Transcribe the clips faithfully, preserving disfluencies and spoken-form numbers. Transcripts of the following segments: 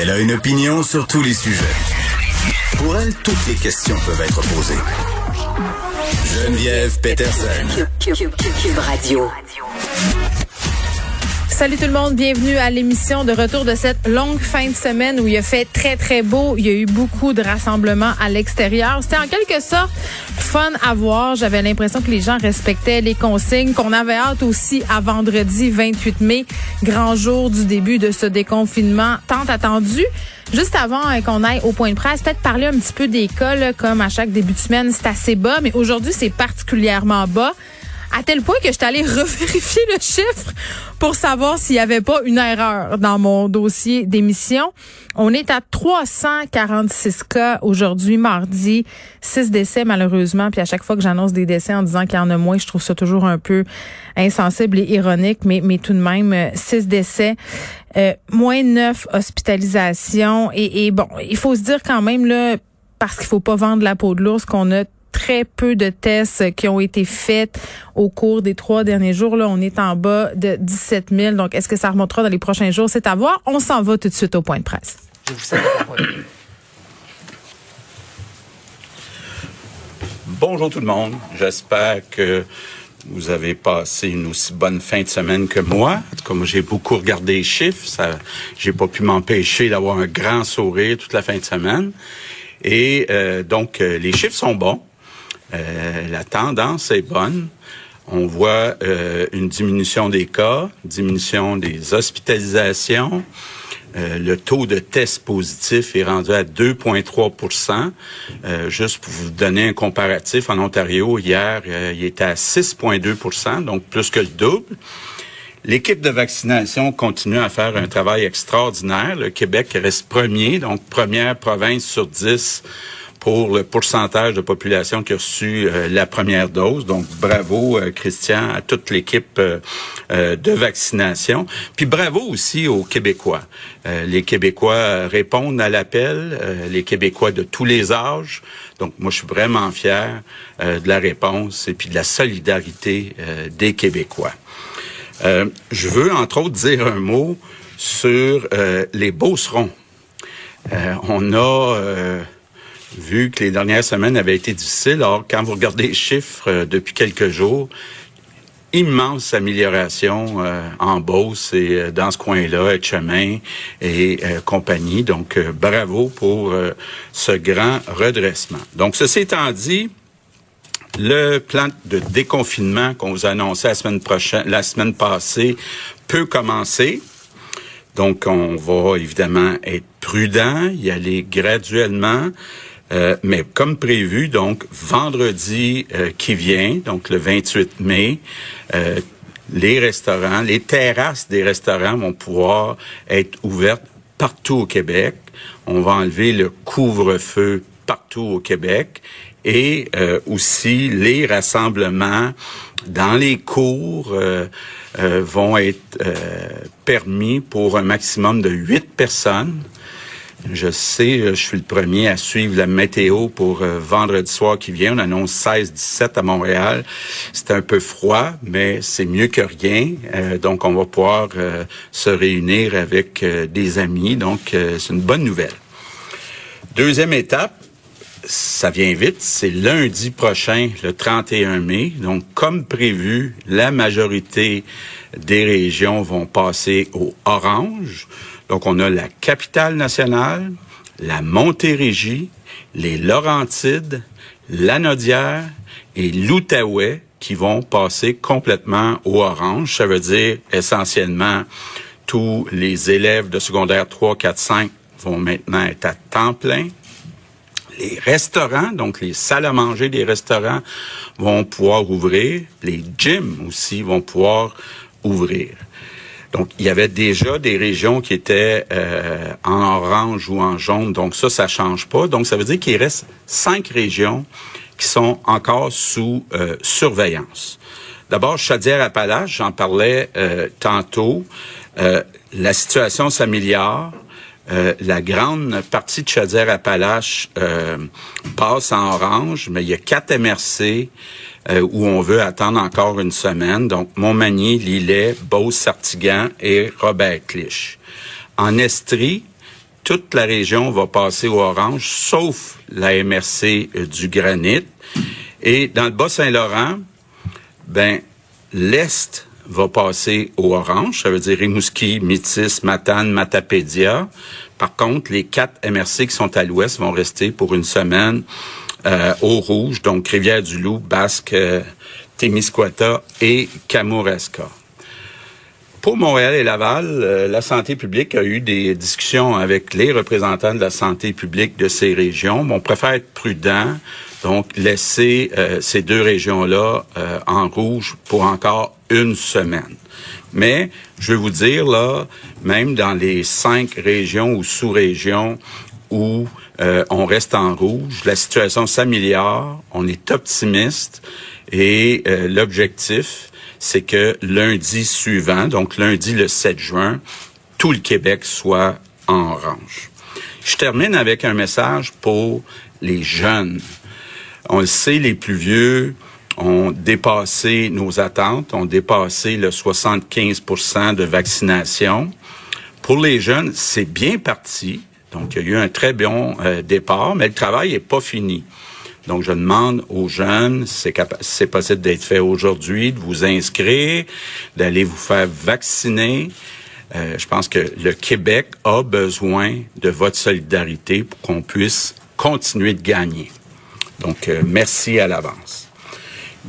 Elle a une opinion sur tous les sujets. Pour elle, toutes les questions peuvent être posées. Geneviève Peterson. Q Q Q Radio. Salut tout le monde, bienvenue à l'émission de retour de cette longue fin de semaine où il a fait très très beau, il y a eu beaucoup de rassemblements à l'extérieur. C'était en quelque sorte fun à voir, j'avais l'impression que les gens respectaient les consignes, qu'on avait hâte aussi à vendredi vingt-huit mai, grand jour du début de ce déconfinement tant attendu. Juste avant qu'on aille au point de presse, peut-être parler un petit peu des cas, là, comme à chaque début de semaine, c'est assez bas, mais aujourd'hui c'est particulièrement bas. À tel point que je suis allée revérifier le chiffre pour savoir s'il n'y avait pas une erreur dans mon dossier d'émission. On est à trois cent quarante-six cas aujourd'hui, mardi, six décès malheureusement. Puis à chaque fois que j'annonce des décès en disant qu'il y en a moins, je trouve ça toujours un peu insensible et ironique, mais, mais tout de même, six décès. Euh, moins neuf hospitalisations. Et, et bon, il faut se dire quand même, là, parce qu'il faut pas vendre la peau de l'ours, qu'on a très peu de tests qui ont été faits au cours des trois derniers jours. Là, on est en bas de dix-sept mille. Donc, est-ce que ça remontera dans les prochains jours? C'est à voir. On s'en va tout de suite au point de presse. Je vous salue. Bonjour tout le monde. J'espère que vous avez passé une aussi bonne fin de semaine que moi. En tout cas, moi, j'ai beaucoup regardé les chiffres. Ça, j'ai pas pu m'empêcher d'avoir un grand sourire toute la fin de semaine. Et euh, donc, euh, les chiffres sont bons. Euh, la tendance est bonne. On voit euh, une diminution des cas, diminution des hospitalisations. Euh, le taux de tests positifs est rendu à deux virgule trois pour cent. Euh, juste pour vous donner un comparatif, en Ontario, hier, euh, il était à six virgule deux pour cent, donc plus que le double. L'équipe de vaccination continue à faire un travail extraordinaire. Le Québec reste premier, donc première province sur dix pour le pourcentage de population qui a reçu euh, la première dose. Donc, bravo, euh, Christian, à toute l'équipe euh, euh, de vaccination. Puis, bravo aussi aux Québécois. Euh, les Québécois répondent à l'appel, euh, les Québécois de tous les âges. Donc, moi, je suis vraiment fier euh, de la réponse et puis de la solidarité euh, des Québécois. Euh, je veux, entre autres, dire un mot sur euh, les Beaucerons. Euh, on a... Euh, vu que les dernières semaines avaient été difficiles, alors quand vous regardez les chiffres euh, depuis quelques jours, immense amélioration euh, en Beauce et euh, dans ce coin-là, Etchemin et euh, compagnie. Donc, euh, bravo pour euh, ce grand redressement. Donc, ceci étant dit, le plan de déconfinement qu'on vous a annoncé la semaine prochaine, la semaine passée peut commencer. Donc, on va évidemment être prudent, y aller graduellement. Euh, mais comme prévu, donc vendredi euh, qui vient, donc le vingt-huit mai, euh, les restaurants, les terrasses des restaurants vont pouvoir être ouvertes partout au Québec. On va enlever le couvre-feu partout au Québec et euh, aussi les rassemblements dans les cours euh, euh, vont être euh, permis pour un maximum de huit personnes. Je sais, je suis le premier à suivre la météo pour euh, vendredi soir qui vient. On annonce seize dix-sept à Montréal. C'est un peu froid, mais c'est mieux que rien. Euh, donc, on va pouvoir euh, se réunir avec euh, des amis. Donc, euh, c'est une bonne nouvelle. Deuxième étape, ça vient vite, c'est lundi prochain, le trente et un mai. Donc, comme prévu, la majorité des régions vont passer au orange. Donc, on a la Capitale-Nationale, la Montérégie, les Laurentides, Lanaudière et l'Outaouais qui vont passer complètement au orange. Ça veut dire, essentiellement, tous les élèves de secondaire trois, quatre, cinq vont maintenant être à temps plein. les restaurants, donc les salles à manger des restaurants vont pouvoir ouvrir, les gyms aussi vont pouvoir ouvrir. Donc, il y avait déjà des régions qui étaient euh, en orange ou en jaune. Donc, ça, ça change pas. Donc, ça veut dire qu'il reste cinq régions qui sont encore sous euh, surveillance. D'abord, Chaudière-Appalaches, j'en parlais euh, tantôt. Euh, la situation s'améliore. Euh, la grande partie de Chaudière-Appalaches euh, passe en orange, mais il y a quatre M R C euh, où on veut attendre encore une semaine. Donc, Montmagny, Lillet, Beauce-Artigan et Robert-Clich. En Estrie, toute la région va passer au orange, sauf la M R C euh, du Granit. Et dans le Bas-Saint-Laurent, ben l'Est va passer au orange, ça veut dire Rimouski, Métis, Matane, Matapédia. Par contre, les quatre M R C qui sont à l'ouest vont rester pour une semaine euh, au rouge, donc Rivière-du-Loup, Basque, euh, Témiscouata et Kamouraska. Pour Montréal et Laval, euh, la santé publique a eu des discussions avec les représentants de la santé publique de ces régions. Mais on préfère être prudent, donc laisser euh, ces deux régions-là euh, en rouge pour encore une semaine. Mais je vais vous dire, là, même dans les cinq régions ou sous-régions où euh, on reste en rouge, la situation s'améliore, on est optimiste et euh, l'objectif, c'est que lundi suivant, donc lundi le sept juin, tout le Québec soit en orange. Je termine avec un message pour les jeunes. On le sait, les plus vieux ont dépassé nos attentes, ont dépassé le soixante-quinze pour cent de vaccination. Pour les jeunes, c'est bien parti. Donc, il y a eu un très bon euh, départ, mais le travail n'est pas fini. Donc, je demande aux jeunes, c'est, capa- c'est possible d'être fait aujourd'hui, de vous inscrire, d'aller vous faire vacciner. Euh, je pense que le Québec a besoin de votre solidarité pour qu'on puisse continuer de gagner. Donc, euh, merci à l'avance.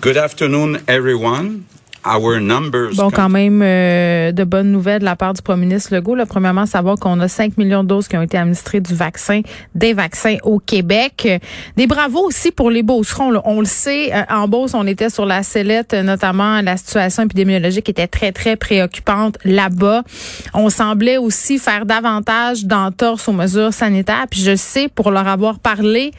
Good afternoon, everyone. Our numbers. Bon, quand même, euh, de bonnes nouvelles de la part du premier ministre Legault. Là, premièrement, savoir qu'on a cinq millions de doses qui ont été administrées du vaccin, des vaccins au Québec. Des bravos aussi pour les Beaucerons. Là. On le sait, euh, en Beauce, on était sur la sellette, notamment la situation épidémiologique était très, très préoccupante là-bas. On semblait aussi faire davantage d'entorses aux mesures sanitaires. Puis je sais, pour leur avoir parlé,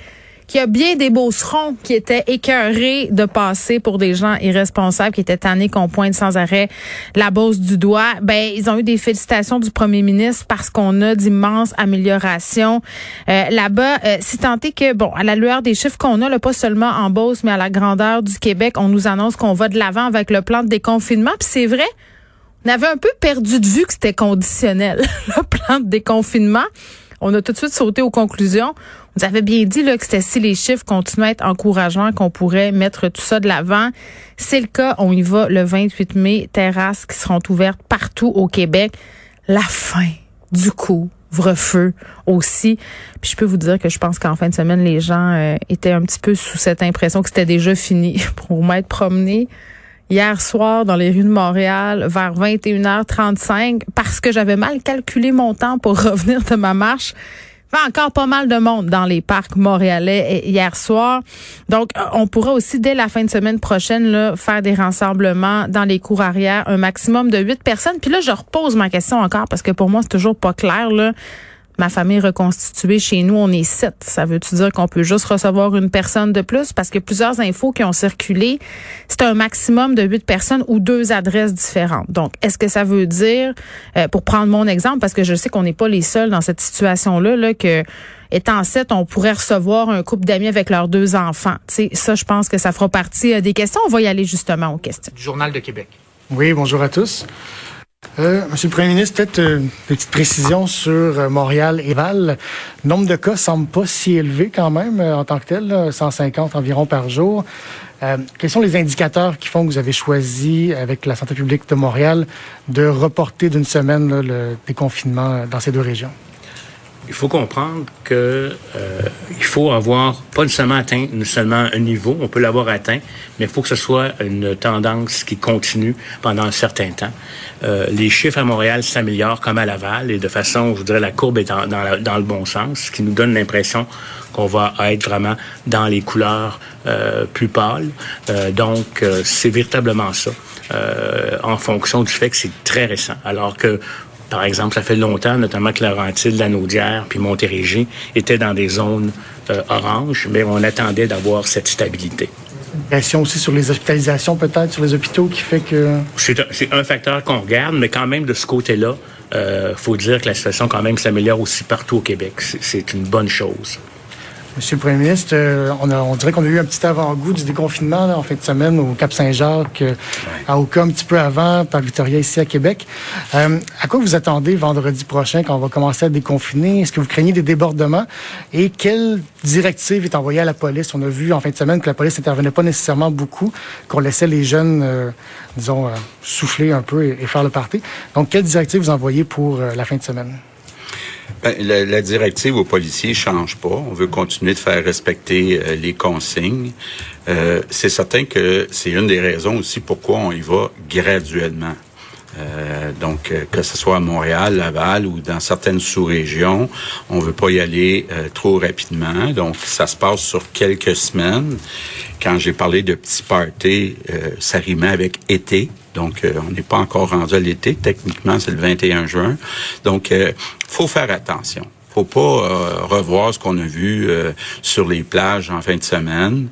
qu'il y a bien des Beaucerons qui étaient écœurés de passer pour des gens irresponsables, qui étaient tannés qu'on pointe sans arrêt la Beauce du doigt. Ben, ils ont eu des félicitations du premier ministre parce qu'on a d'immenses améliorations euh, là-bas. Euh, si tant est que, bon, à la lueur des chiffres qu'on a, là, pas seulement en Beauce, mais à la grandeur du Québec, on nous annonce qu'on va de l'avant avec le plan de déconfinement. Puis c'est vrai, on avait un peu perdu de vue que c'était conditionnel, le plan de déconfinement. On a tout de suite sauté aux conclusions. On nous avait bien dit là, que c'était si les chiffres continuaient à être encourageants qu'on pourrait mettre tout ça de l'avant. C'est le cas. On y va le vingt-huit mai. Terrasses qui seront ouvertes partout au Québec. La fin du couvre-feu aussi. Puis je peux vous dire que je pense qu'en fin de semaine, les gens euh, étaient un petit peu sous cette impression que c'était déjà fini pour m'être promené. Hier soir, dans les rues de Montréal, vers vingt et une heures trente-cinq, parce que j'avais mal calculé mon temps pour revenir de ma marche, il y avait encore pas mal de monde dans les parcs montréalais hier soir. Donc, on pourra aussi, dès la fin de semaine prochaine, là, faire des rassemblements dans les cours arrière, un maximum de huit personnes. Puis là, je repose ma question encore, parce que pour moi, c'est toujours pas clair, là. Ma famille reconstituée, chez nous, on est sept. Ça veut-tu dire qu'on peut juste recevoir une personne de plus? Parce que plusieurs infos qui ont circulé, c'est un maximum de huit personnes ou deux adresses différentes. Donc, est-ce que ça veut dire, euh, pour prendre mon exemple, parce que je sais qu'on n'est pas les seuls dans cette situation-là, là, que étant sept, on pourrait recevoir un couple d'amis avec leurs deux enfants. T'sais, ça, je pense que ça fera partie euh, des questions. On va y aller justement aux questions. Du Journal de Québec. Oui, bonjour à tous. Euh, Monsieur le premier ministre, peut-être une petite précision sur euh, Montréal et Laval. Le nombre de cas semble pas si élevé quand même euh, en tant que tel, là, cent cinquante environ par jour. Euh, quels sont les indicateurs qui font que vous avez choisi, avec la santé publique de Montréal, de reporter d'une semaine là, le déconfinement dans ces deux régions? il faut comprendre qu'il euh, faut avoir, pas seulement atteint seulement un niveau, on peut l'avoir atteint, mais il faut que ce soit une tendance qui continue pendant un certain temps. Euh, les chiffres à Montréal s'améliorent comme à Laval, et de façon, je dirais, la courbe est dans, dans, la, dans le bon sens, ce qui nous donne l'impression qu'on va être vraiment dans les couleurs euh, plus pâles. Euh, donc, euh, c'est véritablement ça, euh, en fonction du fait que c'est très récent. Alors que, par exemple, ça fait longtemps, notamment que Laurentide, la Naudière, puis Montérégie étaient dans des zones euh, oranges, mais on attendait d'avoir cette stabilité. Une pression aussi sur les hospitalisations, peut-être, sur les hôpitaux, qui fait que... C'est un, c'est un facteur qu'on regarde, mais quand même, de ce côté-là, euh, faut dire que la situation, quand même, s'améliore aussi partout au Québec. C'est, c'est une bonne chose. Monsieur le premier ministre, euh, on, a, on dirait qu'on a eu un petit avant-goût du déconfinement là, en fin de semaine au Cap-Saint-Jacques, euh, à Oka, un petit peu avant, par Victoria, ici à Québec. Euh, à quoi vous attendez vendredi prochain quand on va commencer à déconfiner? Est-ce que vous craignez des débordements? Et quelle directive est envoyée à la police? On a vu en fin de semaine que la police n'intervenait pas nécessairement beaucoup, qu'on laissait les jeunes, euh, disons, euh, souffler un peu et, et faire le party. Donc, quelle directive vous envoyez pour euh, la fin de semaine? Ben, la, la directive aux policiers change pas. On veut continuer de faire respecter euh, les consignes. Euh, c'est certain que c'est une des raisons aussi pourquoi on y va graduellement. Euh, donc, euh, que ce soit à Montréal, Laval ou dans certaines sous-régions, on veut pas y aller euh, trop rapidement. Donc, ça se passe sur quelques semaines. Quand j'ai parlé de petits parties, euh, ça rimait avec été. Donc, euh, on n'est pas encore rendu à l'été. Techniquement, c'est le vingt et un juin. Donc, euh, faut faire attention. Faut pas euh, revoir ce qu'on a vu euh, sur les plages en fin de semaine.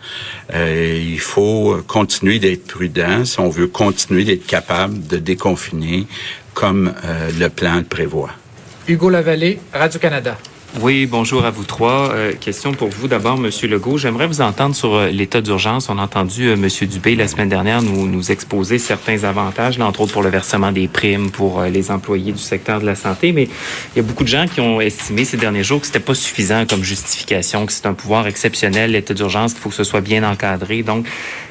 Euh, il faut continuer d'être prudent si on veut continuer d'être capable de déconfiner comme euh, le plan le prévoit. Hugo Lavallée, Radio-Canada. Oui, bonjour à vous trois. Euh, question pour vous d'abord, M. Legault. J'aimerais vous entendre sur euh, l'état d'urgence. On a entendu euh, M. Dubé la semaine dernière nous, nous exposer certains avantages, là, entre autres pour le versement des primes pour euh, les employés du secteur de la santé. Mais il y a beaucoup de gens qui ont estimé ces derniers jours que c'était pas suffisant comme justification, que c'est un pouvoir exceptionnel, l'état d'urgence, qu'il faut que ce soit bien encadré. Donc,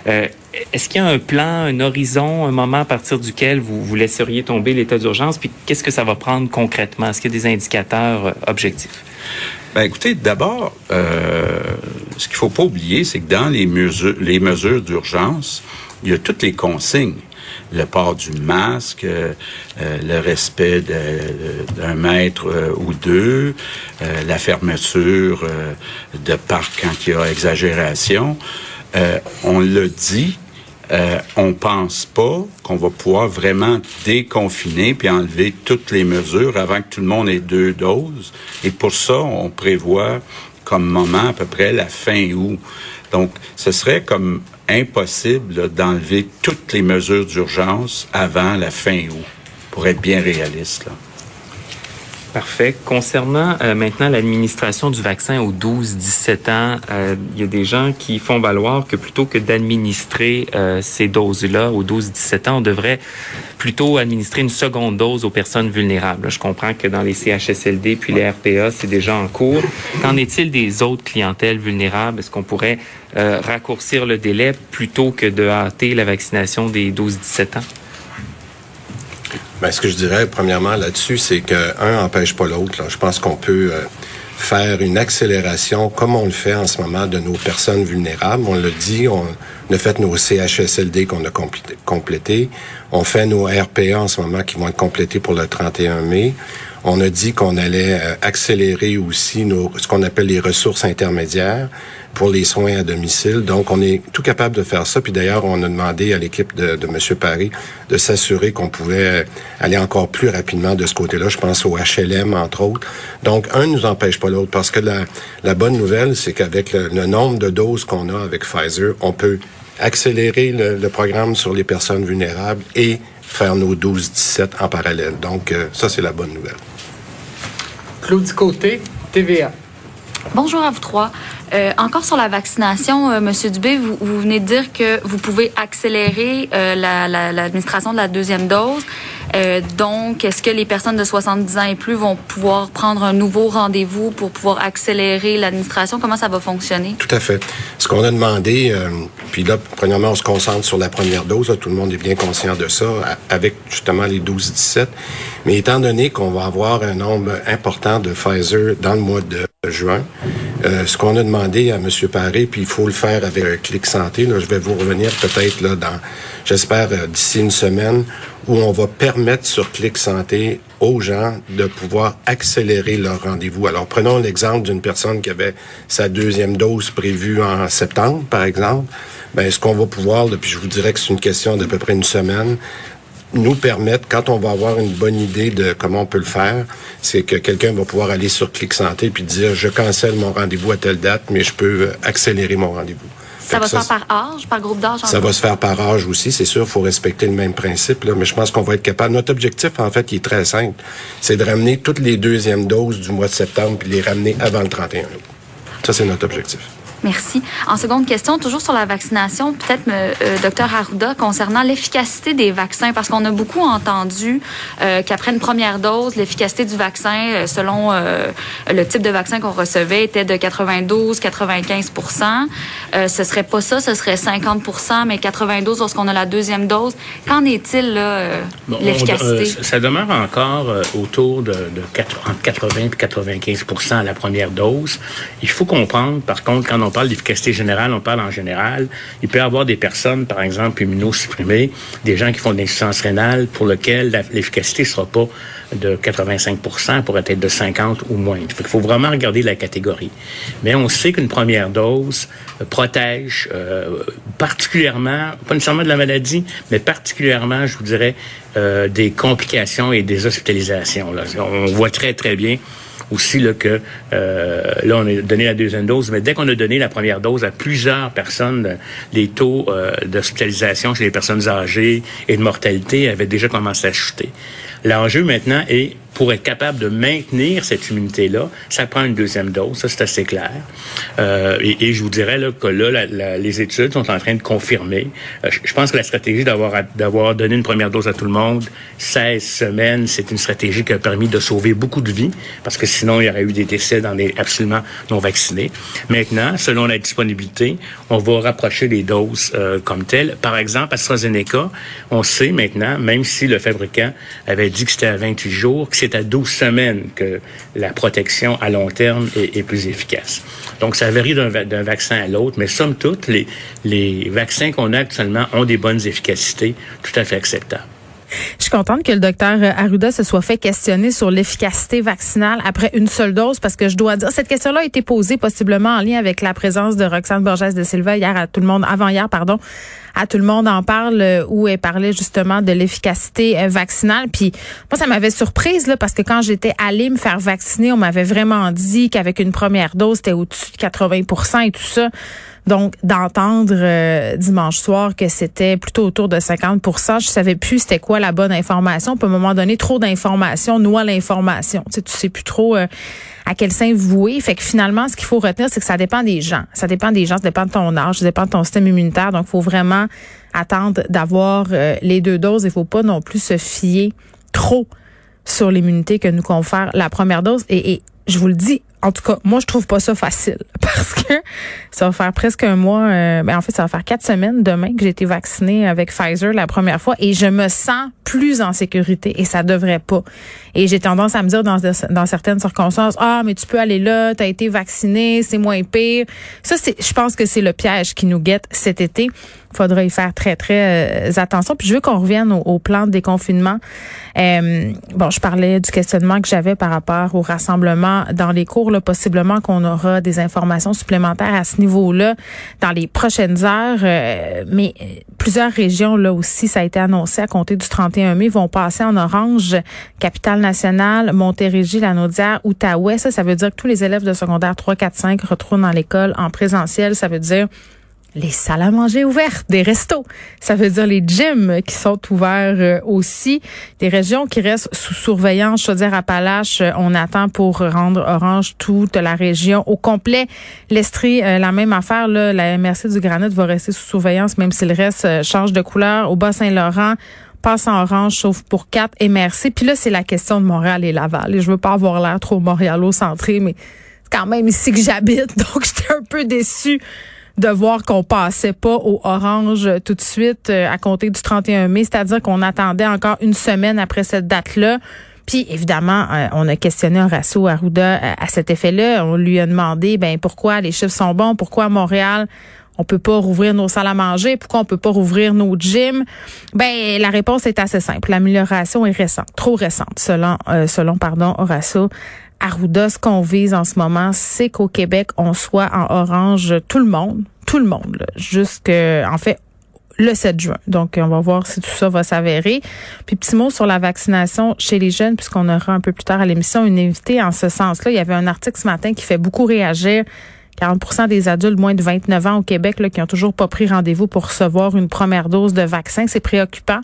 euh, est-ce qu'il y a un plan, un horizon, un moment à partir duquel vous, vous laisseriez tomber l'état d'urgence? Puis qu'est-ce que ça va prendre concrètement? Est-ce qu'il y a des indicateurs euh, objectifs? Ben, écoutez, d'abord, euh, ce qu'il faut pas oublier, c'est que dans les mesures, les mesures d'urgence, il y a toutes les consignes. Le port du masque, euh, euh, le respect de, d'un mètre euh, ou deux, euh, la fermeture euh, de parcs quand il y a exagération. Euh, on le dit, euh, on pense pas qu'on va pouvoir vraiment déconfiner puis enlever toutes les mesures avant que tout le monde ait deux doses. Et pour ça, on prévoit comme moment à peu près la fin août. Donc, ce serait comme impossible là, d'enlever toutes les mesures d'urgence avant la fin août, pour être bien réaliste, là. Parfait. Concernant euh, maintenant l'administration du vaccin aux douze dix-sept ans, euh, il y a des gens qui font valoir que plutôt que d'administrer euh, ces doses-là aux douze dix-sept ans, on devrait plutôt administrer une seconde dose aux personnes vulnérables. Je comprends que dans les C H S L D puis les R P A, c'est déjà en cours. Qu'en est-il des autres clientèles vulnérables? Est-ce qu'on pourrait euh, raccourcir le délai plutôt que de hâter la vaccination des douze dix-sept ans? Ben, ce que je dirais, premièrement, là-dessus, c'est qu'un n'empêche pas l'autre, là. Je pense qu'on peut euh, faire une accélération, comme on le fait en ce moment, de nos personnes vulnérables. On le dit, on a fait nos C H S L D qu'on a complété, complété. On fait nos R P A en ce moment qui vont être complétés pour le trente et un mai. On a dit qu'on allait accélérer aussi nos, ce qu'on appelle les ressources intermédiaires pour les soins à domicile. Donc, on est tout capable de faire ça. Puis d'ailleurs, on a demandé à l'équipe de, de M. Paris de s'assurer qu'on pouvait aller encore plus rapidement de ce côté-là. Je pense au H L M, entre autres. Donc, un ne nous empêche pas l'autre. Parce que la, la bonne nouvelle, c'est qu'avec le, le nombre de doses qu'on a avec Pfizer, on peut accélérer le, le programme sur les personnes vulnérables et faire nos douze dix-sept en parallèle. Donc, euh, ça, c'est la bonne nouvelle. Claude Côté, T V A. Bonjour à vous trois. Euh, encore sur la vaccination, euh, Monsieur Dubé, vous, vous venez de dire que vous pouvez accélérer euh, la, la, l'administration de la deuxième dose. Euh, donc, est-ce que les personnes de soixante-dix ans et plus vont pouvoir prendre un nouveau rendez-vous pour pouvoir accélérer l'administration? Comment ça va fonctionner? Tout à fait. Ce qu'on a demandé, euh, puis là, premièrement, on se concentre sur la première dose. Là, tout le monde est bien conscient de ça, avec justement les douze dix-sept. Mais étant donné qu'on va avoir un nombre important de Pfizer dans le mois de juin, euh, ce qu'on a demandé à M. Paré, puis il faut le faire avec euh, Clic Santé, là, je vais vous revenir peut-être là dans, j'espère, euh, d'ici une semaine, où on va permettre sur Clic Santé aux gens de pouvoir accélérer leur rendez-vous. Alors, prenons l'exemple d'une personne qui avait sa deuxième dose prévue en septembre, par exemple. Bien, ce qu'on va pouvoir, là, puis je vous dirais que c'est une question d'à peu près une semaine, nous permettre, quand on va avoir une bonne idée de comment on peut le faire, c'est que quelqu'un va pouvoir aller sur Clic Santé puis dire « Je cancelle mon rendez-vous à telle date, mais je peux accélérer mon rendez-vous ». Ça va se faire par âge, par groupe d'âge? Ça va se faire par âge aussi, c'est sûr, il faut respecter le même principe, là, mais je pense qu'on va être capable. Notre objectif, en fait, il est très simple, c'est de ramener toutes les deuxièmes doses du mois de septembre puis les ramener avant le trente et un août. Ça, c'est notre objectif. Merci. En seconde question, toujours sur la vaccination, peut-être, euh, Dr Arruda, concernant l'efficacité des vaccins, parce qu'on a beaucoup entendu euh, qu'après une première dose, l'efficacité du vaccin, selon euh, le type de vaccin qu'on recevait, était de quatre-vingt-douze à quatre-vingt-quinze pour cent. Euh, ce serait pas ça, ce serait cinquante pour cent, mais quatre-vingt-douze lorsqu'on a la deuxième dose. Qu'en est-il, là, euh, bon, l'efficacité? On, euh, ça demeure encore euh, autour de, de quatre-vingts à quatre-vingt-quinze pour cent à la première dose. Il faut comprendre, par contre, quand on On parle d'efficacité générale, on parle en général. Il peut y avoir des personnes, par exemple, immunosupprimées, des gens qui font de l'insuffisance rénale, pour lesquels la, l'efficacité ne sera pas de quatre-vingt-cinq pour cent, pourrait être de cinquante ou moins. Il faut vraiment regarder la catégorie. Mais on sait qu'une première dose protège euh, particulièrement, pas nécessairement de la maladie, mais particulièrement, je vous dirais, euh, des complications et des hospitalisations. Là. On voit très, très bien aussi là, que euh, là, on a donné la deuxième dose, mais dès qu'on a donné la première dose à plusieurs personnes, les taux euh, d'hospitalisation chez les personnes âgées et de mortalité avaient déjà commencé à chuter. L'enjeu maintenant est, pour être capable de maintenir cette immunité-là, ça prend une deuxième dose, ça c'est assez clair. Euh, et, et je vous dirais là, que là, la, la, les études sont en train de confirmer. Euh, je, je pense que la stratégie d'avoir, d'avoir donné une première dose à tout le monde, seize semaines, c'est une stratégie qui a permis de sauver beaucoup de vies, parce que sinon, il y aurait eu des décès dans les absolument non vaccinés. Maintenant, selon la disponibilité, on va rapprocher les doses euh, comme telles. Par exemple, AstraZeneca, on sait maintenant, même si le fabricant avait dit que c'était à vingt-huit jours, que c'est à douze semaines que la protection à long terme est, est plus efficace. Donc, ça varie d'un, d'un vaccin à l'autre, mais somme toute, les, les vaccins qu'on a actuellement ont des bonnes efficacités tout à fait acceptables. Je suis contente que le docteur Arruda se soit fait questionner sur l'efficacité vaccinale après une seule dose, parce que je dois dire, cette question-là a été posée possiblement en lien avec la présence de Roxane Borges de Silva hier à tout le monde, avant-hier, pardon, à Tout le monde en parle, où elle parlait justement de l'efficacité vaccinale. Puis moi, ça m'avait surprise, là, parce que quand j'étais allée me faire vacciner, on m'avait vraiment dit qu'avec une première dose, c'était au-dessus de quatre-vingts pour cent et tout ça. Donc, d'entendre euh, dimanche soir que c'était plutôt autour de cinquante pour cent, je savais plus c'était quoi la bonne information. Puis à un moment donné, trop d'informations noie l'information. Tu sais, tu sais plus trop euh, à quel sein vouer. Fait que finalement, ce qu'il faut retenir, c'est que ça dépend des gens. Ça dépend des gens, ça dépend de ton âge, ça dépend de ton système immunitaire. Donc, il faut vraiment attendre d'avoir euh, les deux doses. Il faut pas non plus se fier trop sur l'immunité que nous confère la première dose. Et, et je vous le dis, en tout cas, moi, je trouve pas ça facile, parce que ça va faire presque un mois, euh, ben en fait, ça va faire quatre semaines demain que j'ai été vaccinée avec Pfizer la première fois, et je me sens plus en sécurité, et ça devrait pas. Et j'ai tendance à me dire dans, dans certaines circonstances, « Ah, mais tu peux aller là, t'as été vaccinée, c'est moins pire. » Ça, c'est, je pense que c'est le piège qui nous guette cet été. Faudra y faire très, très euh, attention. Puis je veux qu'on revienne au, au plan de déconfinement. Euh, bon, je parlais du questionnement que j'avais par rapport au rassemblement dans les cours. Là, possiblement qu'on aura des informations supplémentaires à ce niveau-là dans les prochaines heures. Euh, mais plusieurs régions, là aussi, ça a été annoncé à compter du trente et un mai, vont passer en orange. Capitale-Nationale, Montérégie, Lanaudière, Outaouais. Ça, ça veut dire que tous les élèves de secondaire trois, quatre, cinq retournent dans l'école en présentiel. Ça veut dire les salles à manger ouvertes, des restos. Ça veut dire les gyms qui sont ouverts aussi. Des régions qui restent sous surveillance. Chaudière-Appalaches, on attend pour rendre orange toute la région au complet. L'Estrie, la même affaire. Là, la M R C du Granit va rester sous surveillance, même si le reste change de couleur. Au Bas-Saint-Laurent, passe en orange, sauf pour quatre M R C. Puis là, c'est la question de Montréal et Laval. Et je veux pas avoir l'air trop montréalo-centré, mais c'est quand même ici que j'habite. Donc, j'étais un peu déçue de voir qu'on passait pas au orange tout de suite euh, à compter du trente et un mai, c'est-à-dire qu'on attendait encore une semaine après cette date-là. Puis, évidemment, euh, on a questionné Horacio Arruda euh, à cet effet-là. On lui a demandé, ben pourquoi les chiffres sont bons, pourquoi à Montréal on peut pas rouvrir nos salles à manger, pourquoi on peut pas rouvrir nos gyms. Ben la réponse est assez simple. L'amélioration est récente, trop récente, selon euh, selon pardon Horacio Arruda. Ce qu'on vise en ce moment, c'est qu'au Québec, on soit en orange tout le monde, tout le monde, jusqu'en en fait le sept juin. Donc, on va voir si tout ça va s'avérer. Puis, petit mot sur la vaccination chez les jeunes, puisqu'on aura un peu plus tard à l'émission une invitée en ce sens-là. Il y avait un article ce matin qui fait beaucoup réagir. quarante pour cent des adultes moins de vingt-neuf ans au Québec là, qui ont toujours pas pris rendez-vous pour recevoir une première dose de vaccin. C'est préoccupant.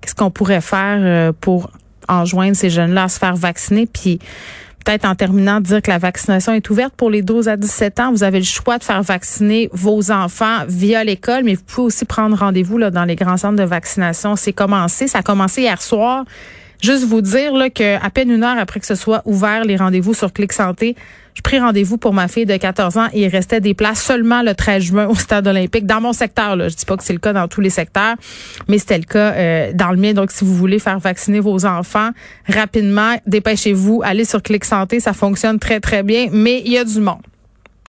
Qu'est-ce qu'on pourrait faire pour enjoindre ces jeunes-là à se faire vacciner? Puis, peut-être en terminant, dire que la vaccination est ouverte pour les douze à dix-sept ans. Vous avez le choix de faire vacciner vos enfants via l'école, mais vous pouvez aussi prendre rendez-vous là, dans les grands centres de vaccination. C'est commencé. Ça a commencé hier soir. Juste vous dire là, que à peine une heure après que ce soit ouvert, les rendez-vous sur Clic Santé, je pris rendez-vous pour ma fille de quatorze ans et il restait des places seulement le treize juin au Stade Olympique. Dans mon secteur, là, je dis pas que c'est le cas dans tous les secteurs, mais c'était le cas euh, dans le mien. Donc, si vous voulez faire vacciner vos enfants rapidement, dépêchez-vous, allez sur Clic Santé, ça fonctionne très, très bien, mais il y a du monde.